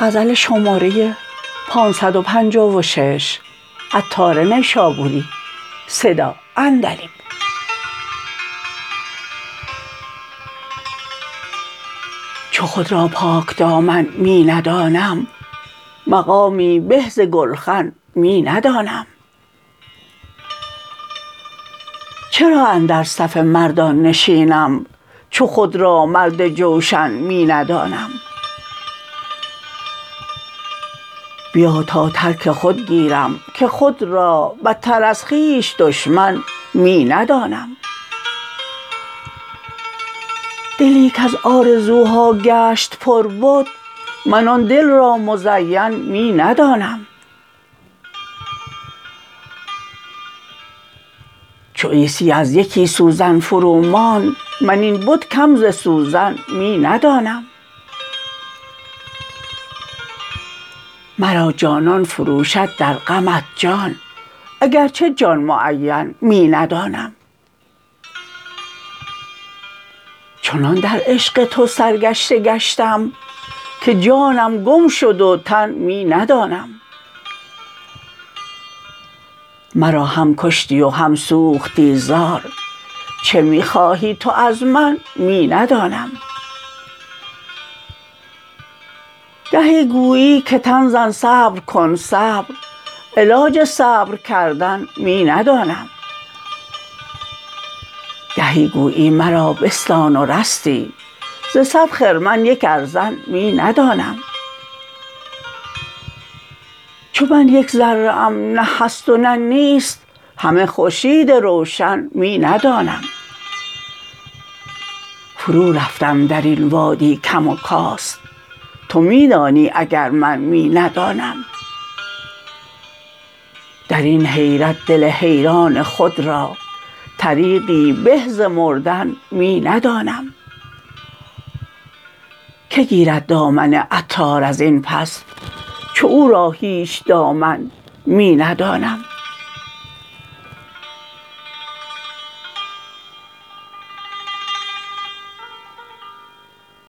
غزل شماره 556 عطار نیشابوری. صدا عندلیب. چو خود را پاک دامن می ندانم، مقامی به ز گلخن می ندانم. چرا اندر صف مردان نشینم، چو خود را مرد جوشن می ندانم؟ بیا تا ترک خود گیرم که خود را بتر از خویش دشمن می ندانم. دلی کز آرزوها گشت پر بت، من آن دل را مزین می ندانم. چو عیسی از یکی سوزن فرو ماند، من این بت کم ز سوزن می ندانم. مرا جانان فروشد در غمت جان، اگرچه جان معین می ندانم. چنان در عشق تو سرگشته گشتم که جانم گم شد و تن می ندانم. مرا هم کشتی و هم سوختی زار، چه می خواهی تو از من می ندانم. گهی گویی که تن زن صبر کن صبر، علاج صبر کردن می ندانم. گهی گویی مرا بستان و رستی، ز 100 خرمن یک ارزن می ندانم. چو من یک ذره ام نه هست و نه نیست، همه خورشید روشن می ندانم. فرو رفتم در این وادی کم و کاست، تو می دانی اگر من می ندانم. در این حیرت دل حیران خود را، طریقی به ز مردن می ندانم. که گیرد دامن عطار از این پس، چو او را هیچ دامن می ندانم.